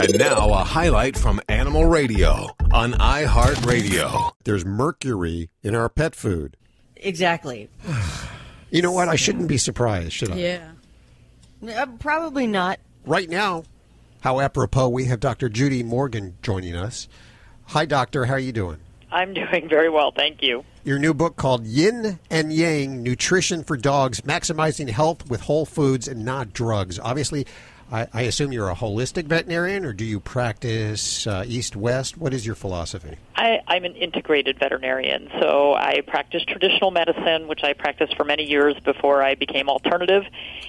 And now a highlight from Animal Radio on iHeartRadio. There's mercury in our pet food. Exactly. You know what? I shouldn't be surprised, should I? Yeah. Probably not. Right now, how apropos, we have Dr. Judy Morgan joining us. Hi, Doctor. How are you doing? I'm doing very well, thank you. Your new book called Yin and Yang Nutrition for Dogs Maximizing Health with Whole Foods and Not Drugs. Obviously, I assume you're a holistic veterinarian, or do you practice East-West? What is your philosophy? I'm an integrated veterinarian, so I practice traditional medicine, which I practiced for many years before I became alternative,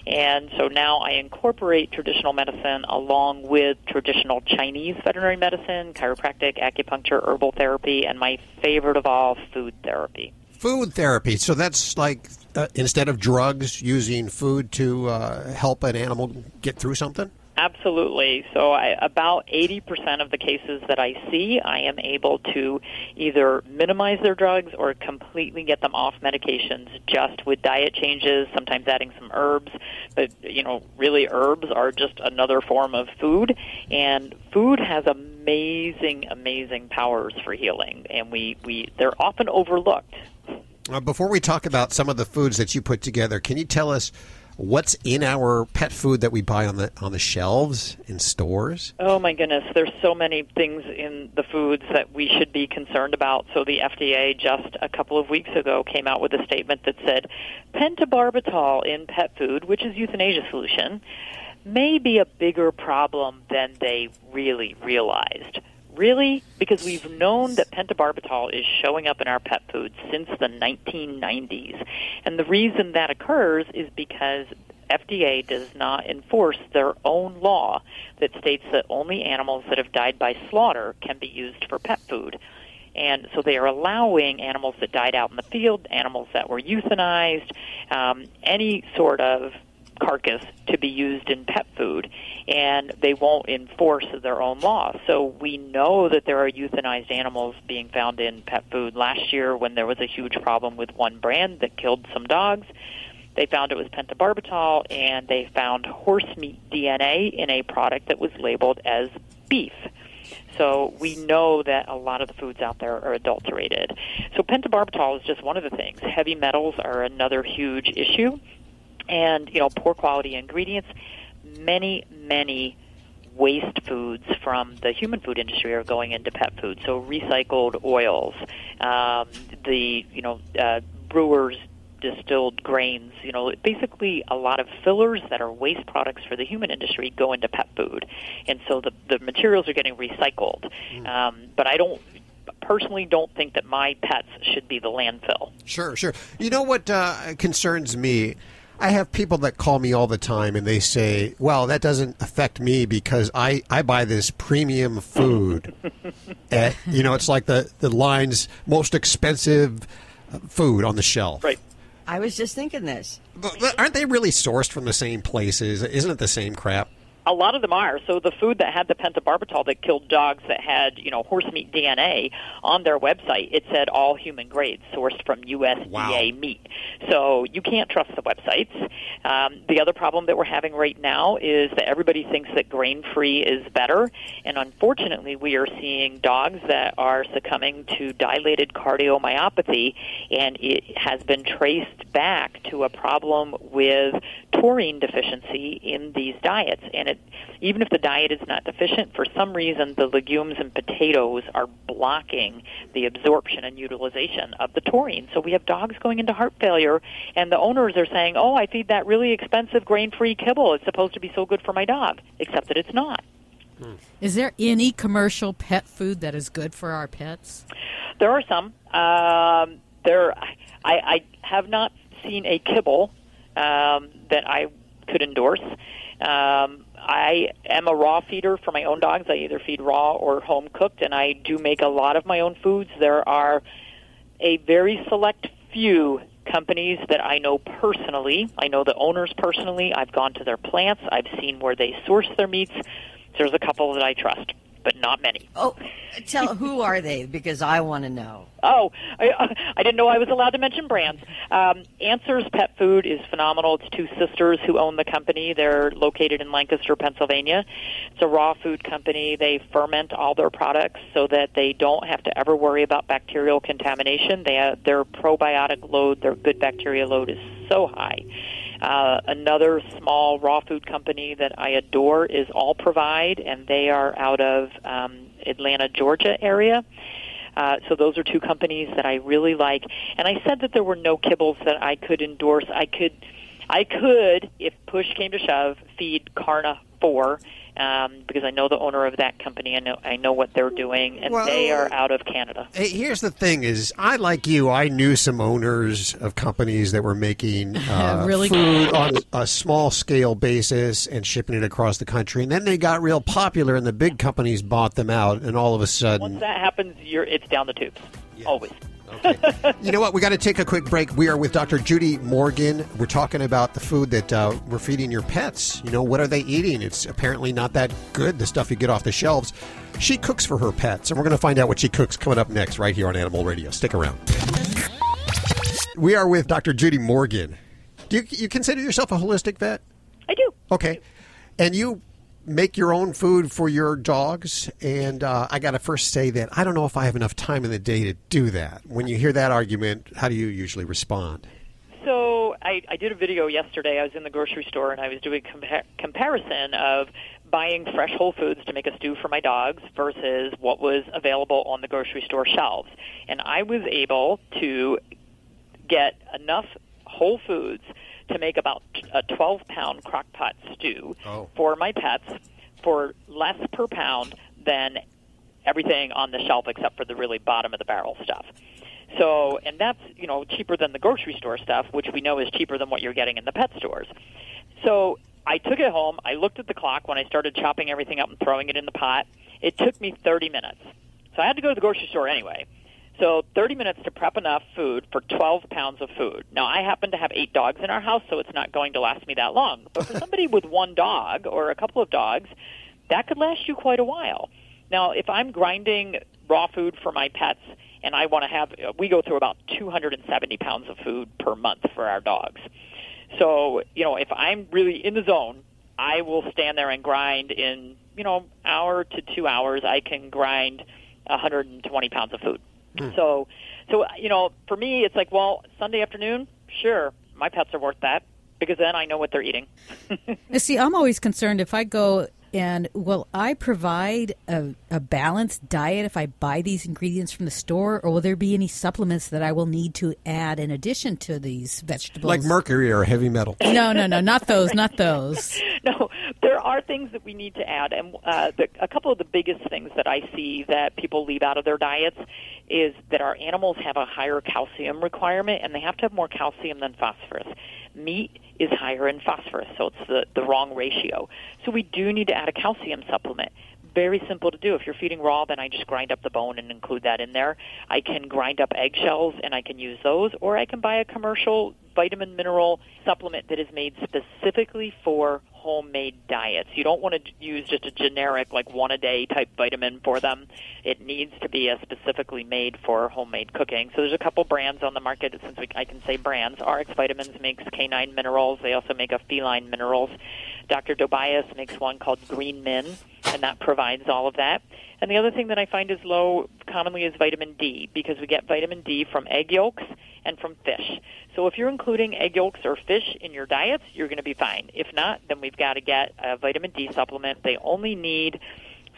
and so now I incorporate traditional medicine along with traditional Chinese veterinary medicine, chiropractic, acupuncture, herbal therapy, and my favorite of all, food therapy. Food therapy. So that's like instead of drugs, using food to help an animal get through something? Absolutely. So about 80% of the cases that I see, I am able to either minimize their drugs or completely get them off medications just with diet changes, sometimes adding some herbs. But, you know, really herbs are just another form of food. And food has amazing powers for healing. And they're often overlooked. Before we talk about some of the foods that you put together, can you tell us what's in our pet food that we buy on the shelves in stores? Oh, my goodness. There's so many things in the foods that we should be concerned about. So the FDA just a couple of weeks ago came out with a statement that said, pentobarbital in pet food, which is euthanasia solution, may be a bigger problem than they really realized. Really? Because we've known that pentobarbital is showing up in our pet food since the 1990s. And the reason that occurs is because FDA does not enforce their own law that states that only animals that have died by slaughter can be used for pet food. And so they are allowing animals that died out in the field, animals that were euthanized, any sort of carcass to be used in pet food, and they won't enforce their own law. So we know that there are euthanized animals being found in pet food. Last year, when there was a huge problem with one brand that killed some dogs, they found it was pentobarbital, and they found horse meat DNA in a product that was labeled as beef. So we know that a lot of the foods out there are adulterated. So pentobarbital is just one of the things. Heavy metals are another huge issue. And, you know, poor quality ingredients, many waste foods from the human food industry are going into pet food. So recycled oils, brewers, distilled grains, you know, basically a lot of fillers that are waste products for the human industry go into pet food. And so the materials are getting recycled. But I personally don't think that my pets should be the landfill. Sure. You know what concerns me? I have people that call me all the time and they say, well, that doesn't affect me because I buy this premium food. You know, it's like the line's most expensive food on the shelf. Right. I was just thinking this. But aren't they really sourced from the same places? Isn't it the same crap? A lot of them are. So the food that had the pentobarbital that killed dogs that had, you know, horse meat DNA on their website, it said all human grades sourced from USDA meat. So you can't trust the websites. The other problem that we're having right now is that everybody thinks that grain-free is better. And unfortunately, we are seeing dogs that are succumbing to dilated cardiomyopathy, and it has been traced back to a problem with taurine deficiency in these diets. And even if the diet is not deficient, for some reason the legumes and potatoes are blocking the absorption and utilization of the taurine. So we have dogs going into heart failure, and the owners are saying, oh, I feed that really expensive grain-free kibble. It's supposed to be so good for my dog, except that it's not. Is there any commercial pet food that is good for our pets? There are some. I have not seen a kibble that I could endorse. I am a raw feeder for my own dogs. I either feed raw or home-cooked, and I do make a lot of my own foods. There are a very select few companies that I know personally. I know the owners personally. I've gone to their plants. I've seen where they source their meats. There's a couple that I trust. but not many. Oh, tell who are they? Because I want to know. Oh, I didn't know I was allowed to mention brands. Answers Pet Food is phenomenal. It's two sisters who own the company. They're located in Lancaster, Pennsylvania. It's a raw food company. They ferment all their products so that they don't have to ever worry about bacterial contamination. They have, their probiotic load, their good bacteria load is so high. Another small raw food company that I adore is All Provide, and they are out of Atlanta, Georgia area. So those are two companies that I really like. And I said that there were no kibbles that I could endorse. I could, if push came to shove, feed Karna 4 because I know the owner of that company. I know what they're doing, and they are out of Canada. Here's the thing: is I like you. I knew some owners of companies that were making really food on a small scale basis and shipping it across the country, and then they got real popular, and the big companies bought them out, and all of a sudden, once that happens, it's down the tubes. Yeah. Always. Okay. You know what? We got to take a quick break. We are with Dr. Judy Morgan. We're talking about the food that we're feeding your pets. You know, what are they eating? It's apparently not that good, the stuff you get off the shelves. She cooks for her pets, and we're going to find out what she cooks coming up next right here on Animal Radio. Stick around. We are with Dr. Judy Morgan. Do you consider yourself a holistic vet? I do. Okay. And you make your own food for your dogs, and I got to first say that I don't know if I have enough time in the day to do that. When you hear that argument, how do you usually respond? So I did a video yesterday. I was in the grocery store, and I was doing comparison of buying fresh whole foods to make a stew for my dogs versus what was available on the grocery store shelves. And I was able to get enough whole foods to make about a 12-pound crock pot stew for my pets for less per pound than everything on the shelf except for the really bottom of the barrel stuff. So, and that's, you know, cheaper than the grocery store stuff, which we know is cheaper than what you're getting in the pet stores. So I took it home. I looked at the clock when I started chopping everything up and throwing it in the pot. It took me 30 minutes. So I had to go to the grocery store anyway. So 30 minutes to prep enough food for 12 pounds of food. Now, I happen to have 8 dogs in our house, so it's not going to last me that long. But for somebody with one dog or a couple of dogs, that could last you quite a while. Now, if I'm grinding raw food for my pets, and I want to have, we go through about 270 pounds of food per month for our dogs. So, you know, if I'm really in the zone, I will stand there and grind in, you know, hour to 2 hours, I can grind 120 pounds of food. So, you know, for me, it's like, well, Sunday afternoon, sure, my pets are worth that because then I know what they're eating. See, I'm always concerned if I go and will I provide a balanced diet if I buy these ingredients from the store, or will there be any supplements that I will need to add in addition to these vegetables? Like mercury or heavy metal. No, not those, not those. No, there are things that we need to add. And a couple of the biggest things that I see that people leave out of their diets is that our animals have a higher calcium requirement, and they have to have more calcium than phosphorus. Meat is higher in phosphorus, so it's the wrong ratio. So we do need to add a calcium supplement. Very simple to do. If you're feeding raw, then I just grind up the bone and include that in there. I can grind up eggshells, and I can use those, or I can buy a commercial vitamin mineral supplement that is made specifically for homemade diets. You don't want to use just a generic, like, one-a-day type vitamin for them. It needs to be a specifically made for homemade cooking. So there's a couple brands on the market, since I can say brands. Rx Vitamins makes canine minerals. They also make a feline minerals. Dr. Dobias makes one called Green Min, and that provides all of that. And the other thing that I find is low commonly is vitamin D, because we get vitamin D from egg yolks and from fish. So if you're including egg yolks or fish in your diets, you're going to be fine. If not, then we've got to get a vitamin D supplement. They only need,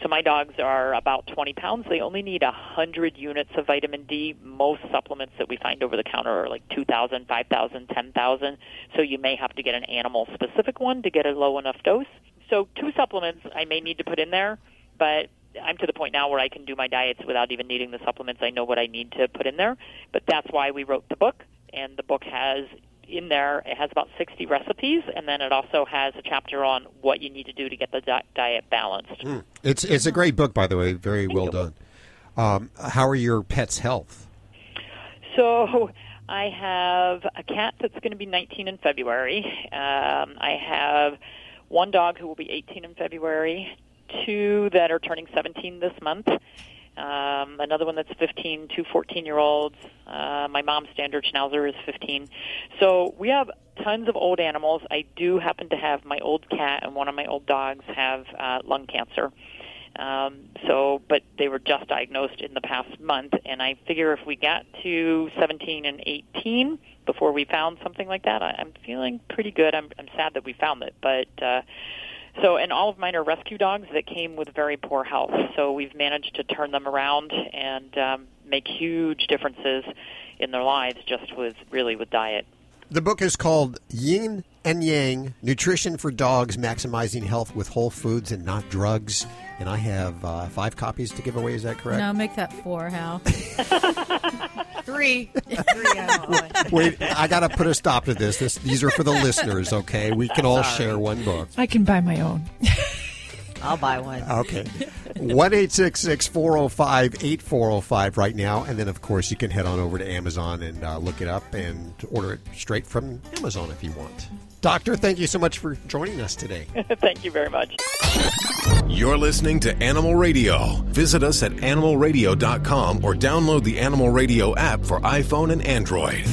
so my dogs are about 20 pounds. They only need 100 units of vitamin D. Most supplements that we find over the counter are like 2,000, 5,000, 10,000. So you may have to get an animal-specific one to get a low enough dose. So 2 supplements I may need to put in there, but I'm to the point now where I can do my diets without even needing the supplements. I know what I need to put in there. But that's why we wrote the book, and the book has in there, it has about 60 recipes, and then it also has a chapter on what you need to do to get the diet balanced. It's a great book, by the way. Very well done. How are your pets' health? So I have a cat that's going to be 19 in February. I have one dog who will be 18 in February, two that are turning 17 this month. Another one that's 15, two 14-year-olds. My mom's standard schnauzer is 15. So we have tons of old animals. I do happen to have my old cat and one of my old dogs have lung cancer. But they were just diagnosed in the past month, and I figure if we got to 17 and 18 before we found something like that, I'm feeling pretty good. I'm sad that we found it, but and all of mine are rescue dogs that came with very poor health. So we've managed to turn them around and make huge differences in their lives just with diet. The book is called Yin and Yang Nutrition for Dogs Maximizing Health with Whole Foods and Not Drugs. And I have 5 copies to give away. Is that correct? No, make that 4, Hal. 3. 3 out. Wait, I got to put a stop to this. These are for the listeners, okay? We can all share one book. I can buy my own. I'll buy one. Okay. 1-866-405-8405 right now. And then, of course, you can head on over to Amazon and look it up and order it straight from Amazon if you want. Doctor, thank you so much for joining us today. Thank you very much. You're listening to Animal Radio. Visit us at animalradio.com or download the Animal Radio app for iPhone and Android.